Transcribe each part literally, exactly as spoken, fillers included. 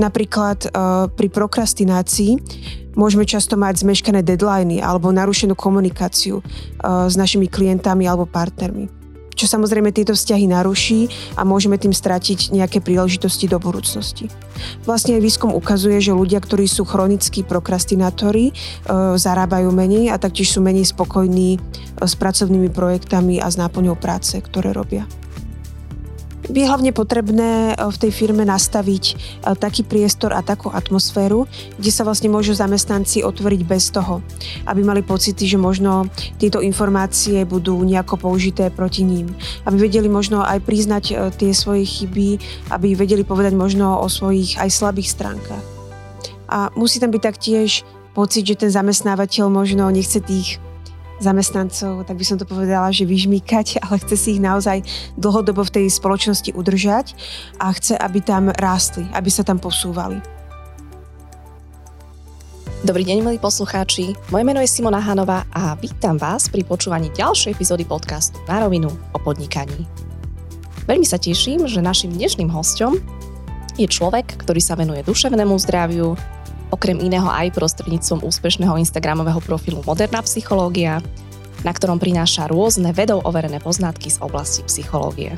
Napríklad uh, pri prokrastinácii môžeme často mať zmeškané deadliny alebo narušenú komunikáciu uh, s našimi klientami alebo partnermi, čo samozrejme tieto vzťahy naruší a môžeme tým stratiť nejaké príležitosti do budúcnosti. Vlastne aj výskum ukazuje, že ľudia, ktorí sú chronickí prokrastinátori, uh, zarábajú menej a taktiež sú menej spokojní s pracovnými projektami a s náplňou práce, ktoré robia. Je hlavne potrebné v tej firme nastaviť taký priestor a takú atmosféru, kde sa vlastne môžu zamestnanci otvoriť bez toho, aby mali pocity, že možno tieto informácie budú nejako použité proti ním. Aby vedeli možno aj priznať tie svoje chyby, aby vedeli povedať možno o svojich aj slabých stránkach. A musí tam byť taktiež pocit, že ten zamestnávateľ možno nechce tých zamestnancov, tak by som to povedala, že vyžmýkať, ale chce si ich naozaj dlhodobo v tej spoločnosti udržať a chce, aby tam rástli, aby sa tam posúvali. Dobrý deň, milí poslucháči. Moje meno je Simona Hanová a vítam vás pri počúvaní ďalšej epizódy podcastu Na rovinu o podnikaní. Veľmi sa teším, že našim dnešným hosťom je človek, ktorý sa venuje duševnému zdraviu, okrem iného aj prostredníctvom úspešného instagramového profilu Moderna psychológia, na ktorom prináša rôzne vedou overené poznatky z oblasti psychológie.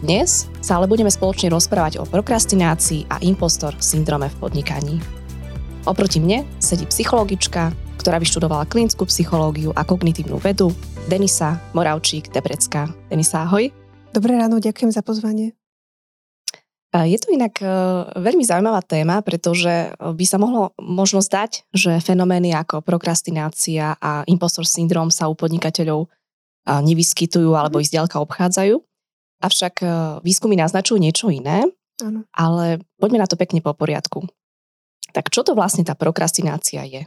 Dnes sa ale budeme spoločne rozprávať o prokrastinácii a impostor syndrome v podnikaní. Oproti mne sedí psychologička, ktorá vyštudovala klinickú psychológiu a kognitívnu vedu, Denisa Moravčík-Debrecká. Denisa, ahoj. Dobré ráno, ďakujem za pozvanie. Je to inak veľmi zaujímavá téma, pretože by sa mohlo možno zdať, že fenomény ako prokrastinácia a impostor syndrom sa u podnikateľov nevyskytujú alebo ich zďaleka obchádzajú. Avšak výskumy naznačujú niečo iné, ano. Ale poďme na to pekne po poriadku. Tak čo to vlastne tá prokrastinácia je?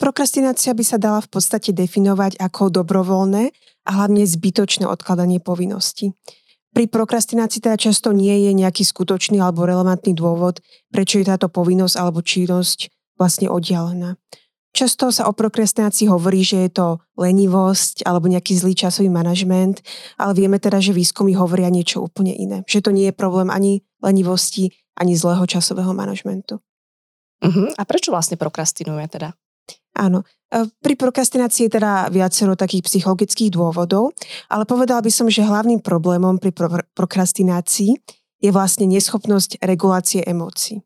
Prokrastinácia by sa dala v podstate definovať ako dobrovoľné a hlavne zbytočné odkladanie povinností. Pri prokrastinácii teda často nie je nejaký skutočný alebo relevantný dôvod, prečo je táto povinnosť alebo činnosť vlastne oddialená. Často sa o prokrastinácii hovorí, že je to lenivosť alebo nejaký zlý časový manažment, ale vieme teda, že výskumy hovoria niečo úplne iné. Že to nie je problém ani lenivosti, ani zlého časového manažmentu. Uh-huh. A prečo vlastne prokrastinujeme teda? Áno. Pri prokrastinácii je teda viacero takých psychologických dôvodov, ale povedala by som, že hlavným problémom pri pro- prokrastinácii je vlastne neschopnosť regulácie emócií.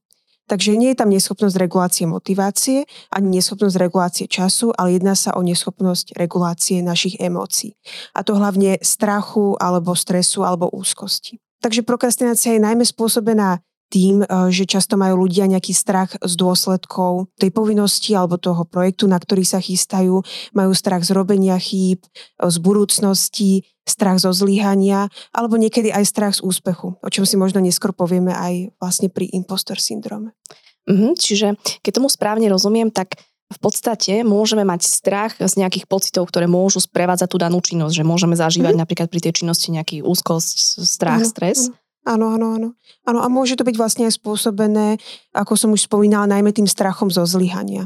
Takže nie je tam neschopnosť regulácie motivácie, ani neschopnosť regulácie času, ale jedná sa o neschopnosť regulácie našich emócií. A to hlavne strachu, alebo stresu, alebo úzkosti. Takže prokrastinácia je najmä spôsobená tým, že často majú ľudia nejaký strach z dôsledkov tej povinnosti alebo toho projektu, na ktorý sa chystajú, majú strach z robenia chýb, z budúcnosti, strach zo zlyhania alebo niekedy aj strach z úspechu, o čom si možno neskôr povieme aj vlastne pri impostor syndróme. Mhm, čiže keď tomu správne rozumiem, tak v podstate môžeme mať strach z nejakých pocitov, ktoré môžu sprevádzať tú danú činnosť, že môžeme zažívať mhm. napríklad pri tej činnosti nejaký úzkosť, strach, mhm. stres. Áno, áno, áno. Áno, a môže to byť vlastne aj spôsobené, ako som už spomínala, najmä tým strachom zo zlyhania.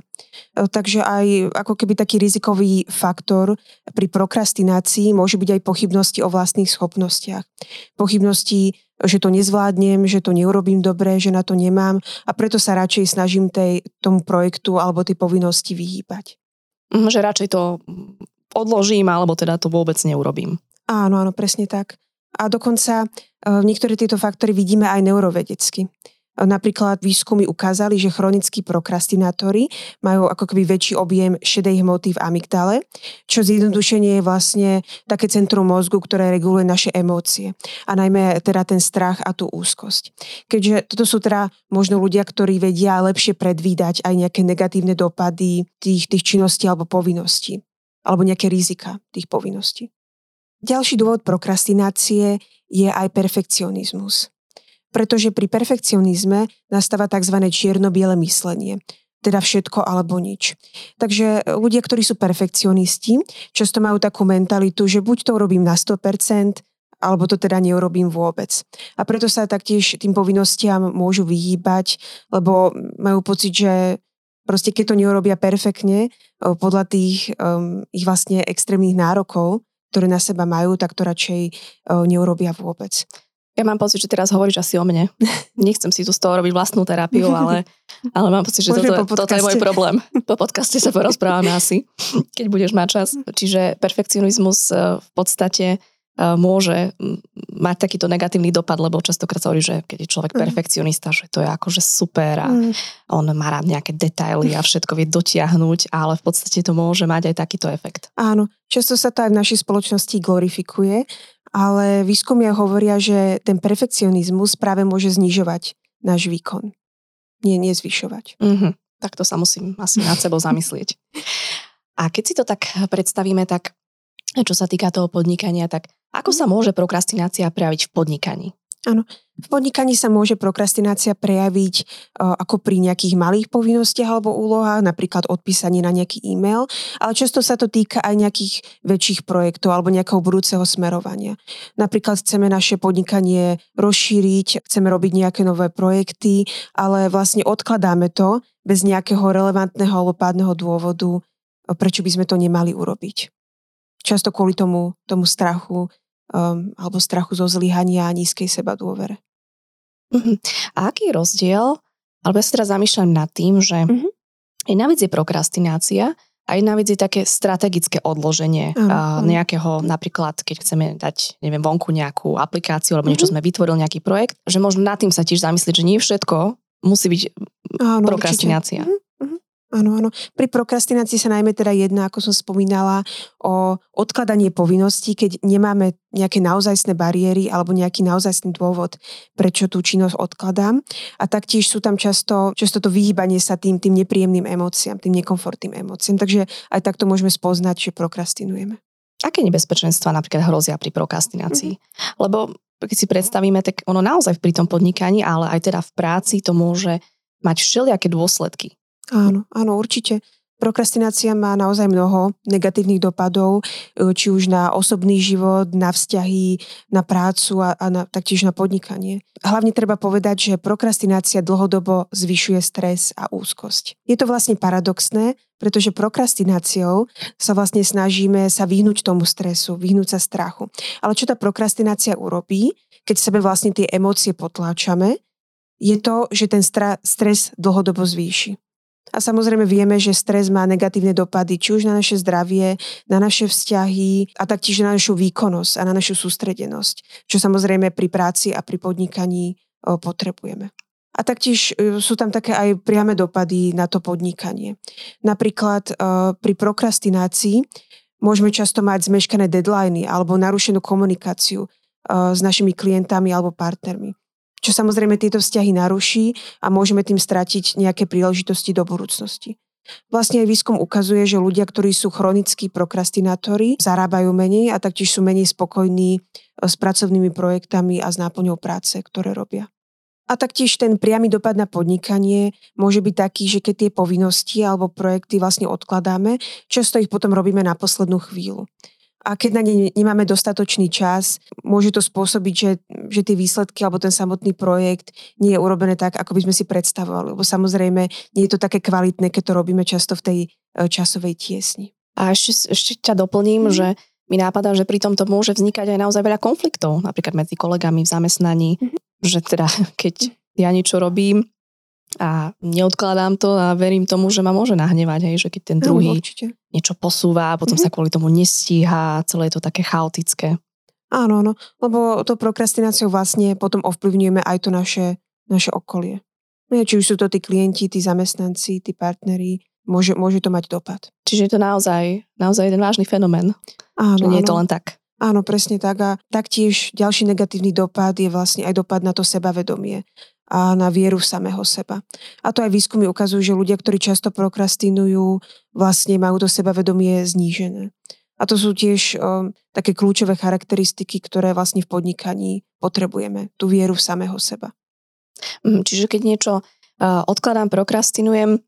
Takže aj ako keby taký rizikový faktor pri prokrastinácii môže byť aj pochybnosti o vlastných schopnostiach. Pochybnosti, že to nezvládnem, že to neurobím dobre, že na to nemám a preto sa radšej snažím tej, tomu projektu alebo tej povinnosti vyhýbať. Že radšej to odložím alebo teda to vôbec neurobím. Áno, áno, presne tak. A dokonca niektoré tieto faktory vidíme aj neurovedecky. Napríklad výskumy ukázali, že chronickí prokrastinátori majú ako keby väčší objem šedej hmoty v amygdale, čo zjednodušenie je vlastne také centrum mozgu, ktoré reguluje naše emócie a najmä teda ten strach a tú úzkosť. Keďže toto sú teda možno ľudia, ktorí vedia lepšie predvídať aj nejaké negatívne dopady tých, tých činností alebo povinností, alebo nejaké rizika tých povinností. Ďalší dôvod prokrastinácie je aj perfekcionizmus. Pretože pri perfekcionizme nastáva tzv. Čierno-biele myslenie, teda všetko alebo nič. Takže ľudia, ktorí sú perfekcionisti, často majú takú mentalitu, že buď to urobím na sto percent, alebo to teda neurobím vôbec. A preto sa taktiež tým povinnostiam môžu vyhýbať, lebo majú pocit, že proste keď to neurobia perfektne, podľa tých um, ich vlastne extrémnych nárokov, ktoré na seba majú, tak to radšej neurobia vôbec. Ja mám pocit, že teraz hovoríš asi o mne. Nechcem si tu z toho robiť vlastnú terapiu, ale, ale mám pocit, že toto, po toto je môj problém. Po podcaste sa porozprávame asi, keď budeš mať čas. Čiže perfekcionizmus v podstate môže mať takýto negatívny dopad, lebo častokrát sa hovorí, že keď je človek perfekcionista, že to je akože super a on má rád nejaké detaily a všetko vie dotiahnuť, ale v podstate to môže mať aj takýto efekt. Áno, často sa to aj v našej spoločnosti glorifikuje, ale výskumy hovoria, že ten perfekcionizmus práve môže znižovať náš výkon. Nie, nie zvyšovať. Mm-hmm. Tak to sa musím asi nad sebou zamyslieť. A keď si to tak predstavíme, tak čo sa týka toho podnikania, tak ako sa môže prokrastinácia prejaviť v podnikaní? Áno, v podnikaní sa môže prokrastinácia prejaviť uh, ako pri nejakých malých povinnostiach alebo úlohách, napríklad odpísanie na nejaký e-mail, ale často sa to týka aj nejakých väčších projektov alebo nejakého budúceho smerovania. Napríklad chceme naše podnikanie rozšíriť, chceme robiť nejaké nové projekty, ale vlastne odkladáme to bez nejakého relevantného alebo pádneho dôvodu, prečo by sme to nemali urobiť. Často kvôli tomu, tomu strachu, Um, alebo strachu zo zlyhania a nízkej seba dôvere. Uh-huh. A aký je rozdiel, alebo ja sa teraz zamýšľam nad tým, že uh-huh. jedna vec je prokrastinácia a jedna vec je také strategické odloženie uh-huh. uh, nejakého, napríklad keď chceme dať, neviem, vonku nejakú aplikáciu alebo uh-huh. niečo sme vytvorili, nejaký projekt, že možno nad tým sa tiež zamyslieť, že nie všetko musí byť áno, prokrastinácia. Áno, áno. Pri prokrastinácii sa najmä teda jedná, ako som spomínala, o odkladanie povinností, keď nemáme nejaké naozajstné bariéry alebo nejaký naozajstný dôvod, prečo tú činnosť odkladám. A taktiež sú tam často, často to vyhýbanie sa tým, tým nepríjemným emóciám, tým nekomfortným emóciám. Takže aj takto môžeme spoznať, že prokrastinujeme. Aké nebezpečenstvá napríklad hrozia pri prokrastinácii? Mm-hmm. Lebo keď si predstavíme, tak ono naozaj pri tom podnikaní, ale aj teda v práci to môže mať všelijaké dôsledky. Áno, áno, určite. Prokrastinácia má naozaj mnoho negatívnych dopadov, či už na osobný život, na vzťahy, na prácu a, a na, taktiež na podnikanie. Hlavne treba povedať, že prokrastinácia dlhodobo zvyšuje stres a úzkosť. Je to vlastne paradoxné, pretože prokrastináciou sa vlastne snažíme sa vyhnúť tomu stresu, vyhnúť sa strachu. Ale čo tá prokrastinácia urobí, keď sebe vlastne tie emócie potláčame, je to, že ten stra- stres dlhodobo zvýši. A samozrejme vieme, že stres má negatívne dopady či už na naše zdravie, na naše vzťahy a taktiež na našu výkonnosť a na našu sústredenosť, čo samozrejme pri práci a pri podnikaní potrebujeme. A taktiež sú tam také aj priame dopady na to podnikanie. Napríklad pri prokrastinácii môžeme často mať zmeškané deadliny alebo narušenú komunikáciu s našimi klientami alebo partnermi, čo samozrejme tieto vzťahy naruší a môžeme tým stratiť nejaké príležitosti do budúcnosti. Vlastne aj výskum ukazuje, že ľudia, ktorí sú chronickí prokrastinátori, zarábajú menej a taktiež sú menej spokojní s pracovnými projektami a s náplňou práce, ktoré robia. A taktiež ten priamy dopad na podnikanie môže byť taký, že keď tie povinnosti alebo projekty vlastne odkladáme, často ich potom robíme na poslednú chvíľu. A keď na ne nemáme dostatočný čas, môže to spôsobiť, že, že tie výsledky alebo ten samotný projekt nie je urobené tak, ako by sme si predstavovali. Lebo samozrejme, nie je to také kvalitné, keď to robíme často v tej časovej tiesni. A ešte, ešte ťa doplním, mm. že mi nápadá, že pri tomto môže vznikať aj naozaj veľa konfliktov, napríklad medzi kolegami v zamestnaní, mm. že teda keď ja niečo robím a neodkladám to a verím tomu, že ma môže nahnevať, hej, že keď ten druhý no, niečo posúva a potom mm-hmm. sa kvôli tomu nestíha, celé je to také chaotické. Áno, no, lebo to prokrastináciou vlastne potom ovplyvňujeme aj to naše, naše okolie. Či už sú to tí klienti, tí zamestnanci, tí partneri, môže, môže to mať dopad. Čiže je to naozaj, naozaj jeden vážny fenomén, áno, že nie áno. je to len tak. Áno, presne tak. A taktiež ďalší negatívny dopad je vlastne aj dopad na to sebavedomie a na vieru v samého seba. A to aj výskumy ukazujú, že ľudia, ktorí často prokrastinujú, vlastne majú to sebavedomie znížené. A to sú tiež um, také kľúčové charakteristiky, ktoré vlastne v podnikaní potrebujeme. Tú vieru v samého seba. Mm, čiže keď niečo uh, odkladám, prokrastinujem,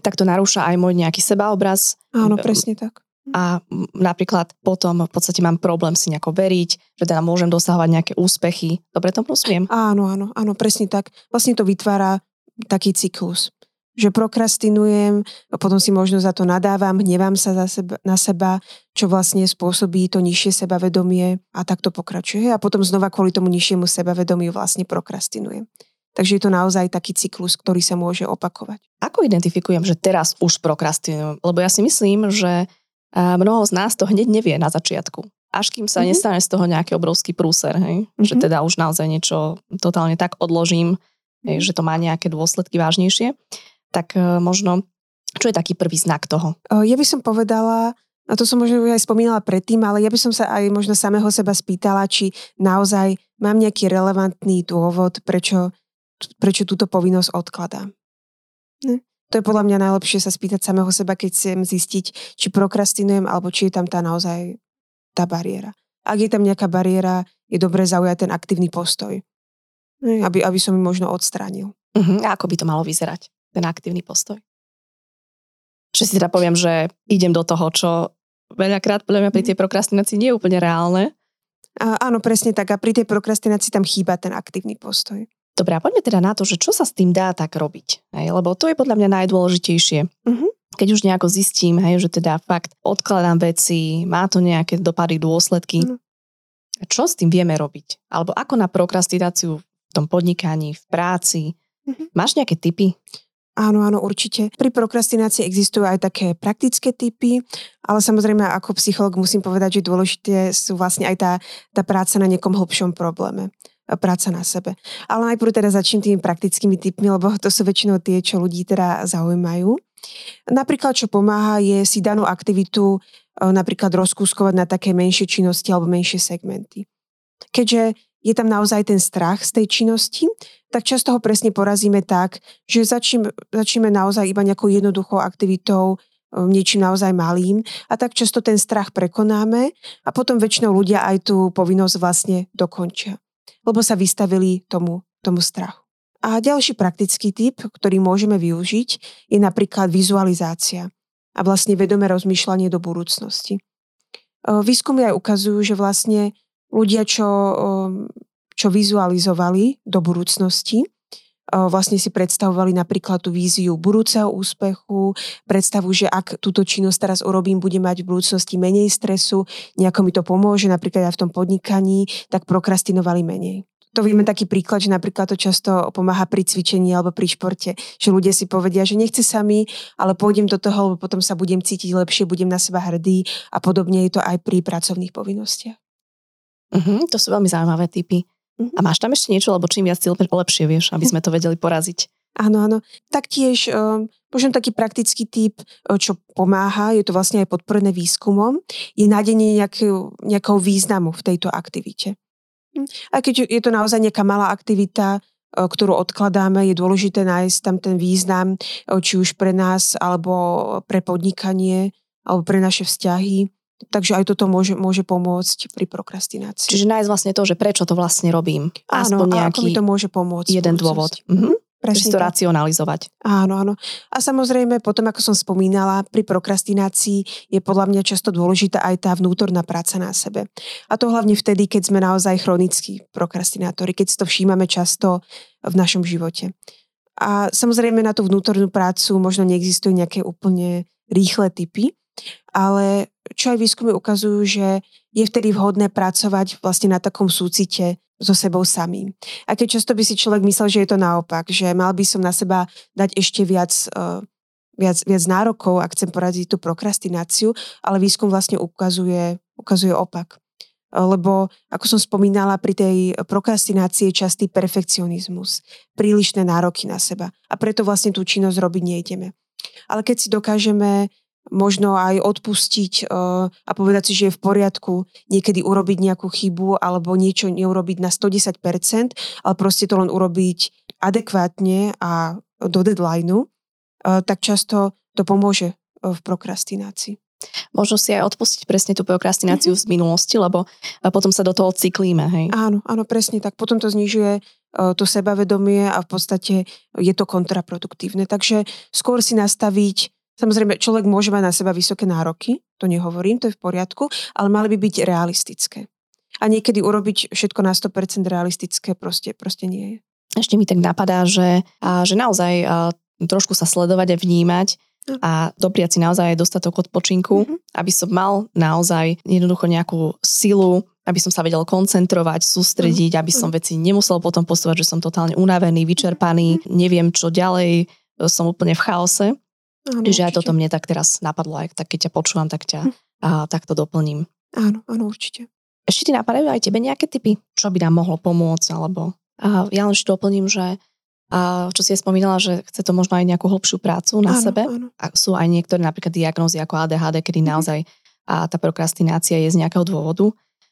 tak to narúša aj môj nejaký sebaobraz. Áno, presne tak. A napríklad potom v podstate mám problém si nejako veriť, že teda môžem dosahovať nejaké úspechy. Dobre, to prosím. Áno, áno, áno, presne tak. Vlastne to vytvára taký cyklus, že prokrastinujem, potom si možno za to nadávam, hnevam sa za seba, na seba, čo vlastne spôsobí to nižšie sebavedomie a tak to pokračuje. A potom znova kvôli tomu nižšiemu sebavedomiu vlastne prokrastinujem. Takže je to naozaj taký cyklus, ktorý sa môže opakovať. Ako identifikujem, že teraz už prokrastinujem? Lebo ja si myslím, že mnoho z nás to hneď nevie na začiatku. Až kým sa mm-hmm. nestane z toho nejaký obrovský prúser, hej? Mm-hmm. Že teda už naozaj niečo totálne tak odložím, hej, že to má nejaké dôsledky vážnejšie. Tak možno, čo je taký prvý znak toho? Ja by som povedala, a to som možno aj spomínala predtým, ale ja by som sa aj možno samého seba spýtala, či naozaj mám nejaký relevantný dôvod, prečo, prečo túto povinnosť odkladám. Ne? To je podľa mňa najlepšie sa spýtať samého seba, keď chcem zistiť, či prokrastinujem, alebo či je tam tá naozaj tá bariéra. Ak je tam nejaká bariéra, je dobré zaujať ten aktívny postoj, aby, aby som ju možno odstránil. Uh-huh. A ako by to malo vyzerať, ten aktívny postoj? Že si teda poviem, že idem do toho, čo veľakrát podľa mňa pri tej prokrastinácii nie je úplne reálne. A, áno, presne tak. A pri tej prokrastinácii tam chýba ten aktívny postoj. Dobre, a poďme teda na to, že čo sa s tým dá tak robiť, hej? Lebo to je podľa mňa najdôležitejšie. Uh-huh. Keď už nejako zistím, hej, že teda fakt odkladám veci, má to nejaké dopady, dôsledky. Uh-huh. Čo s tým vieme robiť? Alebo ako na prokrastináciu v tom podnikaní, v práci? Uh-huh. Máš nejaké tipy? Áno, áno, určite. Pri prokrastinácii existujú aj také praktické typy, ale samozrejme ako psychológ musím povedať, že dôležité sú vlastne aj tá, tá práca na niekom hlbšom probléme. Práca na sebe. Ale najprv teda začnem tými praktickými tipmi, lebo to sú väčšinou tie, čo ľudí teda zaujímajú. Napríklad, čo pomáha, je si danú aktivitu napríklad rozkúskovať na také menšie činnosti alebo menšie segmenty. Keďže je tam naozaj ten strach z tej činnosti, tak často ho presne porazíme tak, že začneme, začneme naozaj iba nejakou jednoduchou aktivitou, niečím naozaj malým a tak často ten strach prekonáme a potom väčšinou ľudia aj tú povinnosť vlastne dokončia, lebo sa vystavili tomu, tomu strachu. A ďalší praktický typ, ktorý môžeme využiť, je napríklad vizualizácia a vlastne vedomé rozmýšľanie do budúcnosti. Výskumy aj ukazujú, že vlastne ľudia, čo, čo vizualizovali do budúcnosti, vlastne si predstavovali napríklad tú víziu budúceho úspechu, predstavu, že ak túto činnosť teraz urobím, budem mať v budúcnosti menej stresu, nejako mi to pomôže, napríklad aj v tom podnikaní, tak prokrastinovali menej. To vieme taký príklad, že napríklad to často pomáha pri cvičení alebo pri športe, že ľudia si povedia, že nechce sa mi, ale pôjdem do toho, lebo potom sa budem cítiť lepšie, budem na seba hrdý a podobne je to aj pri pracovných povinnostiach. Uh-huh, to sú veľmi zaujímavé tipy. A máš tam ešte niečo, lebo čím viac cieľ, lepšie vieš, aby sme to vedeli poraziť. Áno, áno. Taktiež možno taký praktický typ, čo pomáha, je to vlastne aj podporené výskumom, je nájdenie nejakého, nejakého významu v tejto aktivite. Aj keď je to naozaj nejaká malá aktivita, ktorú odkladáme, je dôležité nájsť tam ten význam, či už pre nás, alebo pre podnikanie, alebo pre naše vzťahy. Takže aj toto môže, môže pomôcť pri prokrastinácii. Čiže nájsť vlastne to, že prečo to vlastne robím. Áno, a ako mi to môže pomôcť. Jeden dôvod. Mhm. Prečo to racionalizovať. Áno, áno. A samozrejme, potom, ako som spomínala, pri prokrastinácii je podľa mňa často dôležitá aj tá vnútorná práca na sebe. A to hlavne vtedy, keď sme naozaj chronickí prokrastinátori, keď si to všímame často v našom živote. A samozrejme na tú vnútornú prácu možno neexistujú nejaké úplne rýchle tipy, ale čo aj výskumy ukazujú, že je vtedy vhodné pracovať vlastne na takom súcite so sebou samým. A keď často by si človek myslel, že je to naopak, že mal by som na seba dať ešte viac, viac, viac nárokov, ak chcem poraziť tú prokrastináciu, ale výskum vlastne ukazuje, ukazuje opak. Lebo, ako som spomínala, pri tej prokrastinácii je častý perfekcionizmus, prílišné nároky na seba. A preto vlastne tú činnosť robiť nejdeme. Ale keď si dokážeme možno aj odpustiť a povedať si, že je v poriadku niekedy urobiť nejakú chybu alebo niečo neurobiť na sto desať percent, ale proste to len urobiť adekvátne a do deadline, tak často to pomôže v prokrastinácii. Možno si aj odpustiť presne tú prokrastináciu mm-hmm. z minulosti, lebo potom sa do toho cyklíme, hej? Áno, áno, presne tak. Potom to znižuje to sebavedomie a v podstate je to kontraproduktívne. Takže skôr si nastaviť. Samozrejme, človek môže mať na seba vysoké nároky, to nehovorím, to je v poriadku, ale mali by byť realistické. A niekedy urobiť všetko na sto percent realistické proste, proste nie je. Ešte mi tak napadá, že, že naozaj trošku sa sledovať a vnímať a dopriať si naozaj aj dostatok odpočinku, mm-hmm. aby som mal naozaj jednoducho nejakú silu, aby som sa vedel koncentrovať, sústrediť, aby som veci nemusel potom posúvať, že som totálne unavený, vyčerpaný, neviem čo ďalej, som úplne v chaose. Áno, Čiže určite. Aj toto mne tak teraz napadlo, aj tak keď ťa počúvam, tak ťa hm. a, tak to doplním. Áno, áno, určite. Ešte ti napadajú aj tebe nejaké tipy, čo by nám mohlo pomôcť, alebo a, ja len ešte doplním, že a, čo si aj spomínala, že chce to možno aj nejakú hlbšiu prácu na áno, sebe. Áno. A sú aj niektoré napríklad diagnózy ako á dé há dé, kedy naozaj a, tá prokrastinácia je z nejakého dôvodu.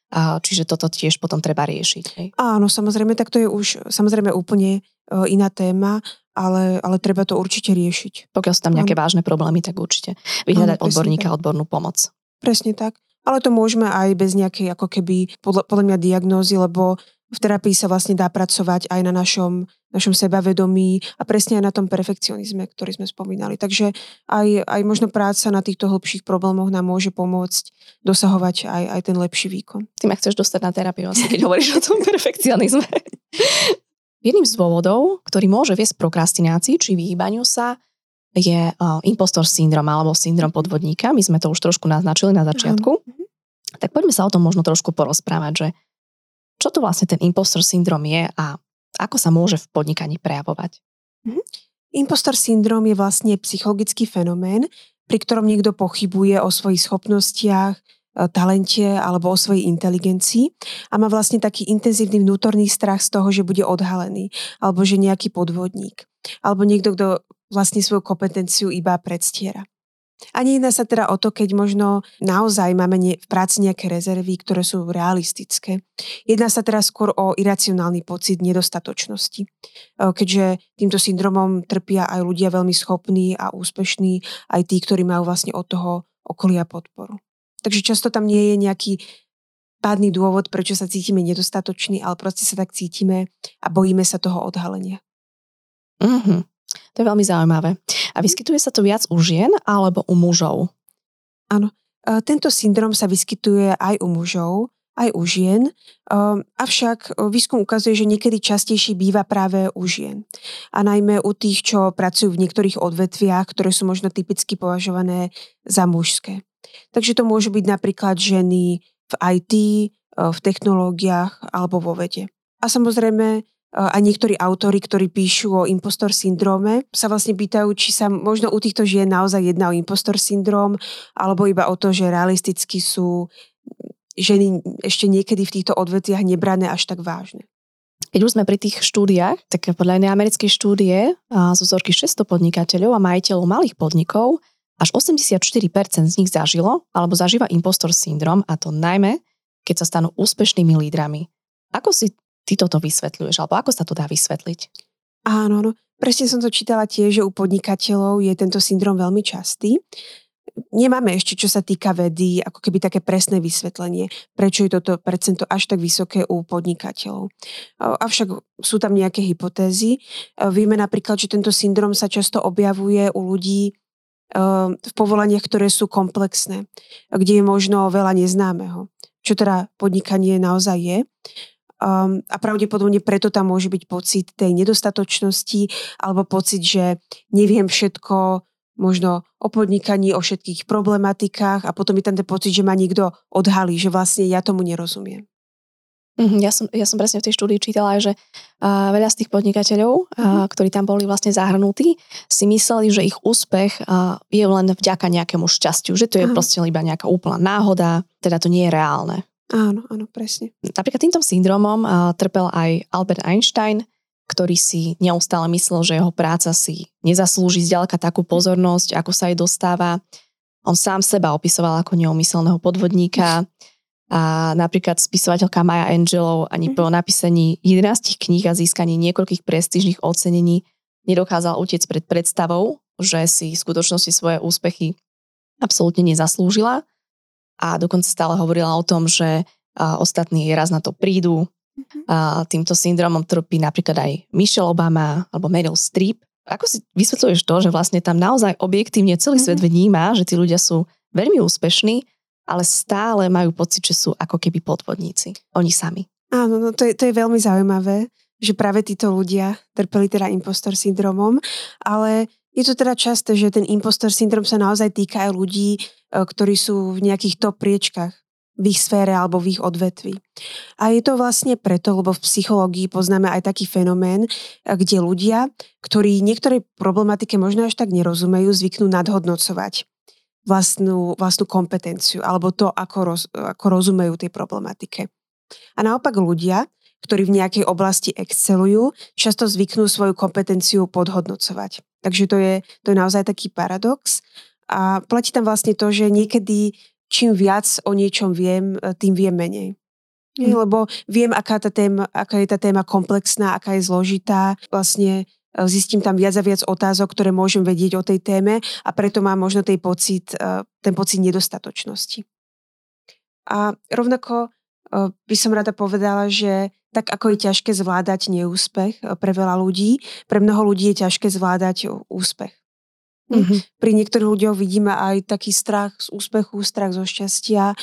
A čiže toto tiež potom treba riešiť. Hej? Áno, samozrejme, tak to je už samozrejme úplne iná téma, ale, ale treba to určite riešiť. Pokiaľ sú tam nejaké áno. vážne problémy, tak určite vyhľadať odborníka, tak. Odbornú pomoc. Presne tak. Ale to môžeme aj bez nejakej ako keby podľa, podľa mňa diagnózy, lebo v terapii sa vlastne dá pracovať aj na našom, našom sebavedomí a presne aj na tom perfekcionizme, ktorý sme spomínali. Takže aj, aj možno práca na týchto hlbších problémoch nám môže pomôcť dosahovať aj, aj ten lepší výkon. Ty ma chceš dostať na terapiu, vlastne, keď hovoríš o tom perfekcionizme. Jedným z dôvodov, ktorý môže viesť prokrastinácii či vyhýbaniu sa, je uh, impostor syndrom alebo syndrom podvodníka. My sme to už trošku naznačili na začiatku. Mm-hmm. Tak poďme sa o tom možno trošku porozprávať, že čo to vlastne ten impostor syndrom je a ako sa môže v podnikaní prejavovať? Mm-hmm. Impostor syndrom je vlastne psychologický fenomén, pri ktorom niekto pochybuje o svojich schopnostiach, talente alebo o svojej inteligencii a má vlastne taký intenzívny vnútorný strach z toho, že bude odhalený alebo že nejaký podvodník alebo niekto, kto vlastne svoju kompetenciu iba predstiera. A nejedná sa teda o to, keď možno naozaj máme ne- v práci nejaké rezervy, ktoré sú realistické. Jedná sa teda skôr o iracionálny pocit nedostatočnosti. Keďže týmto syndromom trpia aj ľudia veľmi schopní a úspešní, aj tí, ktorí majú vlastne od toho okolia podporu. Takže často tam nie je nejaký pádny dôvod, prečo sa cítime nedostatoční, ale proste sa tak cítime a bojíme sa toho odhalenia. Mhm. To je veľmi zaujímavé. A vyskytuje sa to viac u žien alebo u mužov? Áno, tento syndrom sa vyskytuje aj u mužov, aj u žien, avšak výskum ukazuje, že niekedy častejší býva práve u žien. A najmä u tých, čo pracujú v niektorých odvetviach, ktoré sú možno typicky považované za mužské. Takže to môžu byť napríklad ženy v í té, v technológiách alebo vo vede. A samozrejme, a niektorí autori, ktorí píšu o impostor syndróme, sa vlastne pýtajú, či sa možno u týchto žien naozaj jedná o impostor syndróm, alebo iba o to, že realisticky sú ženy ešte niekedy v týchto odvetviach nebrané až tak vážne. Keď už sme pri tých štúdiách, tak podľa jednej americkej štúdie zo vzorky šesťsto podnikateľov a majiteľov malých podnikov až osemdesiatštyri percent z nich zažilo alebo zažíva impostor syndrom, a to najmä, keď sa stanú úspešnými lídrami. Ako si ty toto vysvetľuješ, alebo ako sa to dá vysvetliť? Áno, no, presne som to čítala tiež, že u podnikateľov je tento syndrom veľmi častý. Nemáme ešte, čo sa týka vedy, ako keby také presné vysvetlenie, prečo je toto percento až tak vysoké u podnikateľov. Avšak sú tam nejaké hypotézy. Vieme napríklad, že tento syndrom sa často objavuje u ľudí v povolaniach, ktoré sú komplexné, kde je možno veľa neznámeho, čo teda podnikanie naozaj je. Um, a pravdepodobne preto tam môže byť pocit tej nedostatočnosti alebo pocit, že neviem všetko možno o podnikaní, o všetkých problematikách, a potom je tam ten pocit, že ma niekto odhalí, že vlastne ja tomu nerozumiem. Mm-hmm, ja som, ja som presne v tej štúdii čítala aj, že uh, veľa z tých podnikateľov, mm-hmm. uh, ktorí tam boli vlastne zahrnutí, si mysleli, že ich úspech uh, je len vďaka nejakému šťastiu, že to je Aha. proste iba nejaká úplná náhoda, teda to nie je reálne. Áno, áno, presne. Napríklad týmto syndromom uh, trpel aj Albert Einstein, ktorý si neustále myslel, že jeho práca si nezaslúži zďaleka takú pozornosť, ako sa jej dostáva. On sám seba opisoval ako neumyselného podvodníka. A napríklad spisovateľka Maya Angelou ani po napísaní jedenástich kníh a získaní niekoľkých prestížnych ocenení nedokázal utiec pred predstavou, že si v skutočnosti svoje úspechy absolútne nezaslúžila. A dokonca stále hovorila o tom, že ostatní raz na to prídu. A týmto syndromom trpí napríklad aj Michelle Obama alebo Meryl Streep. Ako si vysvetľuješ to, že vlastne tam naozaj objektívne celý svet vníma, že tí ľudia sú veľmi úspešní, ale stále majú pocit, že sú ako keby podvodníci. Oni sami. Áno, no to je, to je veľmi zaujímavé, že práve títo ľudia trpeli teda impostor syndromom, ale Je to teda časté, že ten impostor syndrom sa naozaj týka aj ľudí, ktorí sú v nejakých top priečkach v ich sfére alebo v ich odvetví. A je to vlastne preto, lebo v psychológii poznáme aj taký fenomén, kde ľudia, ktorí niektorej problematike možno až tak nerozumejú, zvyknú nadhodnocovať vlastnú, vlastnú kompetenciu alebo to, ako, roz, ako rozumejú tej problematike. A naopak ľudia, ktorí v nejakej oblasti excelujú, často zvyknú svoju kompetenciu podhodnocovať. Takže to je, to je naozaj taký paradox. A platí tam vlastne to, že niekedy čím viac o niečom viem, tým viem menej. Mm. Lebo viem, aká, tá téma, aká je tá téma komplexná, aká je zložitá. Vlastne zistím tam viac a viac otázok, ktoré môžem vedieť o tej téme a preto mám možno tej pocit, ten pocit nedostatočnosti. A rovnako by som rada povedala, že tak ako je ťažké zvládať neúspech pre veľa ľudí, pre mnoho ľudí je ťažké zvládať úspech. Mm-hmm. Pri niektorých ľuďoch vidíme aj taký strach z úspechu, strach zo šťastia,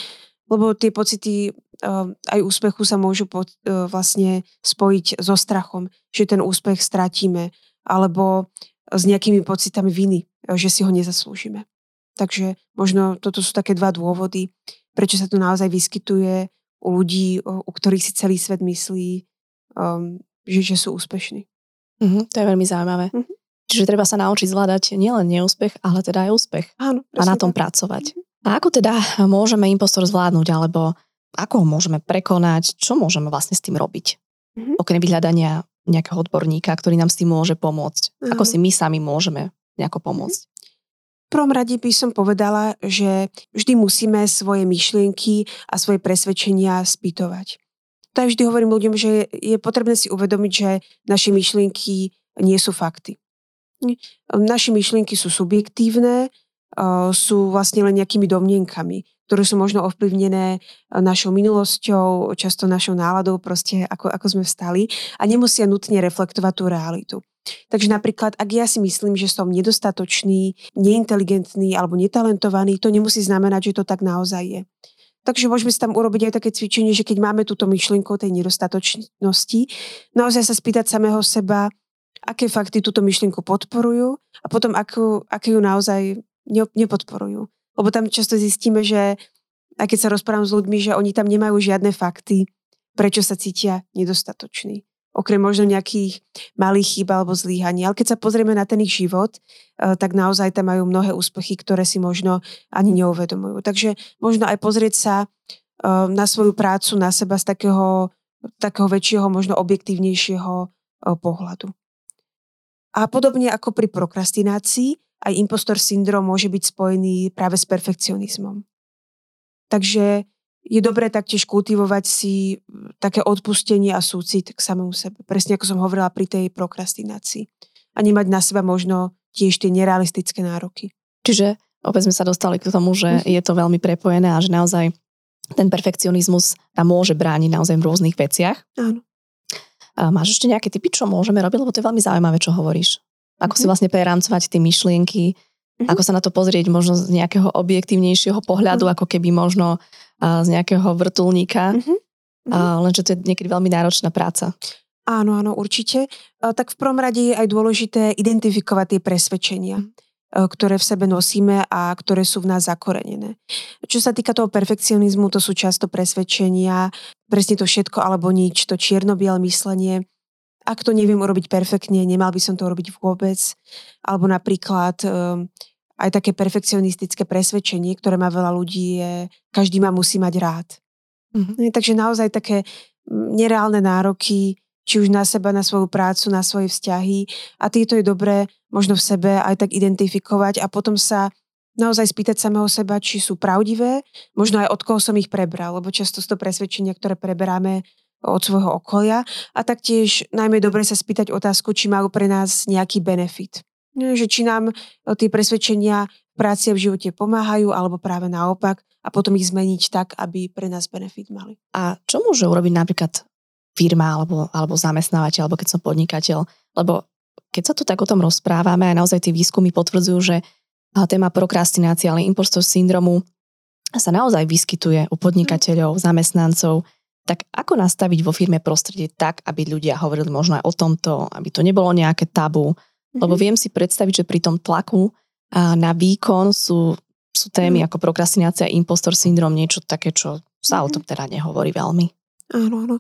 lebo tie pocity uh, aj úspechu sa môžu pod, uh, vlastne spojiť so strachom, že ten úspech stratíme, alebo s nejakými pocitami viny, že si ho nezaslúžime. Takže možno toto sú také dva dôvody, prečo sa to naozaj vyskytuje u ľudí, u ktorých si celý svet myslí, um, že, že sú úspešní. Mm-hmm, to je veľmi zaujímavé. Mm-hmm. Čiže treba sa naučiť zvládať nielen neúspech, ale teda aj úspech. Áno, a na tom tak. pracovať. A ako teda môžeme impostor zvládnuť, alebo ako ho môžeme prekonať, čo môžeme vlastne s tým robiť? Mm-hmm. Okrem vyhľadania nejakého odborníka, ktorý nám s tým môže pomôcť. Áno. Ako si my sami môžeme nejako pomôcť? V prvom rade by som povedala, že vždy musíme svoje myšlienky a svoje presvedčenia spýtovať. To aj vždy hovorím ľuďom, že je potrebné si uvedomiť, že naše myšlienky nie sú fakty. Naše myšlienky sú subjektívne, sú vlastne len nejakými domnienkami, ktoré sú možno ovplyvnené našou minulosťou, často našou náladou, proste ako, ako sme vstali a nemusia nutne reflektovať tú realitu. Takže napríklad, ak ja si myslím, že som nedostatočný, neinteligentný alebo netalentovaný, to nemusí znamenať, že to tak naozaj je. Takže môžeme si tam urobiť aj také cvičenie, že keď máme túto myšlienku tej nedostatočnosti, naozaj sa spýtať samého seba, aké fakty túto myšlienku podporujú a potom akú, aké ju naozaj nepodporujú. Lebo tam často zistíme, že aj keď sa rozprávam s ľuďmi, že oni tam nemajú žiadne fakty, prečo sa cítia nedostatoční. Okrem možno nejakých malých chýb alebo zlíhaní. Ale keď sa pozrieme na ten ich život, tak naozaj tam majú mnohé úspechy, ktoré si možno ani neuvedomujú. Takže možno aj pozrieť sa na svoju prácu, na seba z takého, takého väčšieho, možno objektívnejšieho pohľadu. A podobne ako pri prokrastinácii, aj impostor syndrom môže byť spojený práve s perfekcionizmom. Takže je dobré taktiež kultivovať si také odpustenie a súcit k samému sebe. Presne ako som hovorila pri tej prokrastinácii. A nemať na seba možno tiež tie nerealistické nároky. Čiže opäť sme sa dostali k tomu, že je to veľmi prepojené a že naozaj ten perfekcionizmus nám môže brániť naozaj v rôznych veciach. Áno. A máš ešte nejaké typy, čo môžeme robiť? Lebo to je veľmi zaujímavé, čo hovoríš. Ako si vlastne prerámcovať tie myšlienky, ako sa na to pozrieť možno z nejakého objektívnejšieho pohľadu, ako keby možno z nejakého vrtuľníka. Lenže to je niekedy veľmi náročná práca. Áno, áno, určite. Tak v prvom rade je aj dôležité identifikovať tie presvedčenia, ktoré v sebe nosíme a ktoré sú v nás zakorenené. Čo sa týka toho perfekcionizmu, to sú často presvedčenia, presne to všetko alebo nič, to čierno-biele myslenie. Ak to neviem urobiť perfektne, nemal by som to urobiť vôbec. Alebo napríklad um, aj také perfekcionistické presvedčenie, ktoré má veľa ľudí, je každý ma musí mať rád. Mm-hmm. Takže naozaj také nereálne nároky, či už na seba, na svoju prácu, na svoje vzťahy. A tieto je dobré možno v sebe aj tak identifikovať a potom sa naozaj spýtať samého seba, či sú pravdivé, možno aj od koho som ich prebral, lebo často sú to presvedčenia, ktoré preberáme od svojho okolia. A taktiež najmä dobre sa spýtať otázku, či majú pre nás nejaký benefit. Že či nám tie presvedčenia v práci a v živote pomáhajú, alebo práve naopak a potom ich zmeniť tak, aby pre nás benefit mali. A čo môže urobiť napríklad firma alebo, alebo zamestnávateľ, alebo keď som podnikateľ. Lebo keď sa tu tak o tom rozprávame, aj naozaj tie výskumy potvrdzujú, že téma prokrastinácie, ale impostor syndromu sa naozaj vyskytuje u podnikateľov, zamestnancov. Tak ako nastaviť vo firme prostredie tak, aby ľudia hovorili možno aj o tomto, aby to nebolo nejaké tabu, Lebo viem si predstaviť, že pri tom tlaku na výkon sú, sú témy mm. ako prokrastinácia, impostor syndrom, niečo také, čo sa mm. o tom teda nehovorí veľmi. Áno, áno.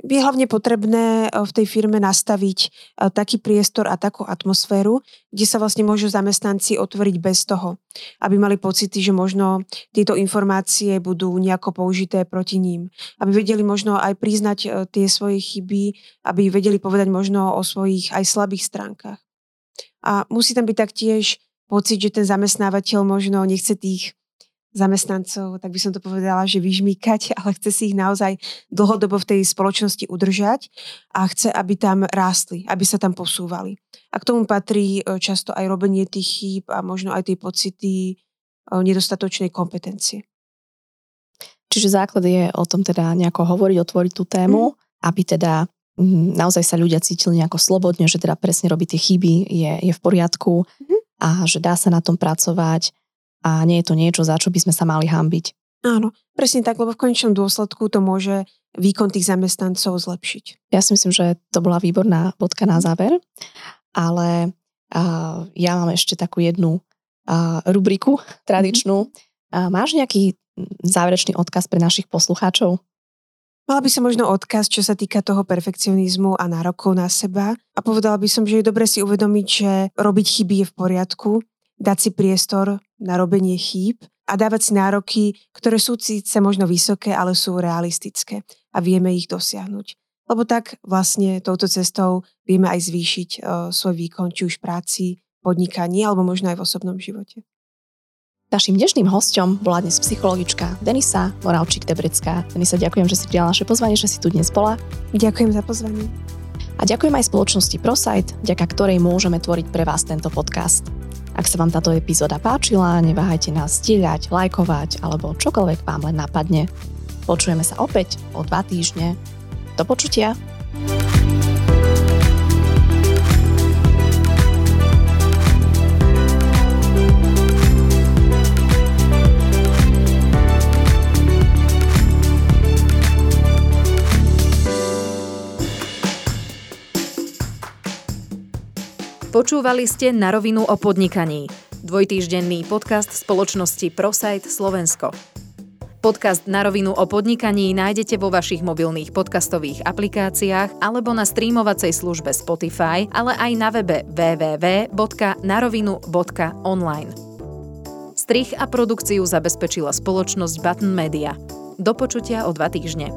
Je hlavne potrebné v tej firme nastaviť taký priestor a takú atmosféru, kde sa vlastne môžu zamestnanci otvoriť bez toho, aby mali pocity, že možno tieto informácie budú nejako použité proti ním. Aby vedeli možno aj priznať tie svoje chyby, aby vedeli povedať možno o svojich aj slabých stránkach. A musí tam byť taktiež pocit, že ten zamestnávateľ možno nechce tých zamestnancov, tak by som to povedala, že vyžmýkať, ale chce si ich naozaj dlhodobo v tej spoločnosti udržať a chce, aby tam rástli, aby sa tam posúvali. A k tomu patrí často aj robenie tých chýb a možno aj tie pocity nedostatočnej kompetencie. Čiže základ je o tom teda nejako hovoriť, otvoriť tú tému, mm. aby teda naozaj sa ľudia cítili nejako slobodne, že teda presne robiť tie chyby je, je v poriadku mm. a že dá sa na tom pracovať. A nie je to niečo, za čo by sme sa mali hanbiť. Áno, presne tak, lebo v konečnom dôsledku to môže výkon tých zamestnancov zlepšiť. Ja si myslím, že to bola výborná bodka na záver, ale uh, ja mám ešte takú jednu uh, rubriku tradičnú. Uh, máš nejaký záverečný odkaz pre našich poslucháčov? Mala by som možno odkaz, čo sa týka toho perfekcionizmu a nárokov na seba. A povedala by som, že je dobre si uvedomiť, že robiť chyby je v poriadku, dať si priestor na robenie chýb a dávať si nároky, ktoré sú síce možno vysoké, ale sú realistické a vieme ich dosiahnuť. Lebo tak vlastne touto cestou vieme aj zvýšiť e, svoj výkon, či už v práci, podnikaní, alebo možno aj v osobnom živote. Naším dnešným hosťom bola dnes psychologička Denisa Moravčík-Debrecká. Denisa, ďakujem, že si prijala naše pozvanie, že si tu dnes bola. Ďakujem za pozvanie. A ďakujem aj spoločnosti ProSite, vďaka ktorej môžeme tvoriť pre vás tento podcast. Ak sa vám táto epizóda páčila, neváhajte nás stieľať, lajkovať alebo čokoľvek vám len napadne. Počujeme sa opäť o dva týždne. Do počutia! Počúvali ste Na rovinu o podnikaní, dvojtýždenný podcast spoločnosti ProSite Slovensko. Podcast Na rovinu o podnikaní nájdete vo vašich mobilných podcastových aplikáciách alebo na streamovacej službe Spotify, ale aj na webe w w w bodka narovinu bodka online. Strih a produkciu zabezpečila spoločnosť Button Media. Do počutia o dva týždne.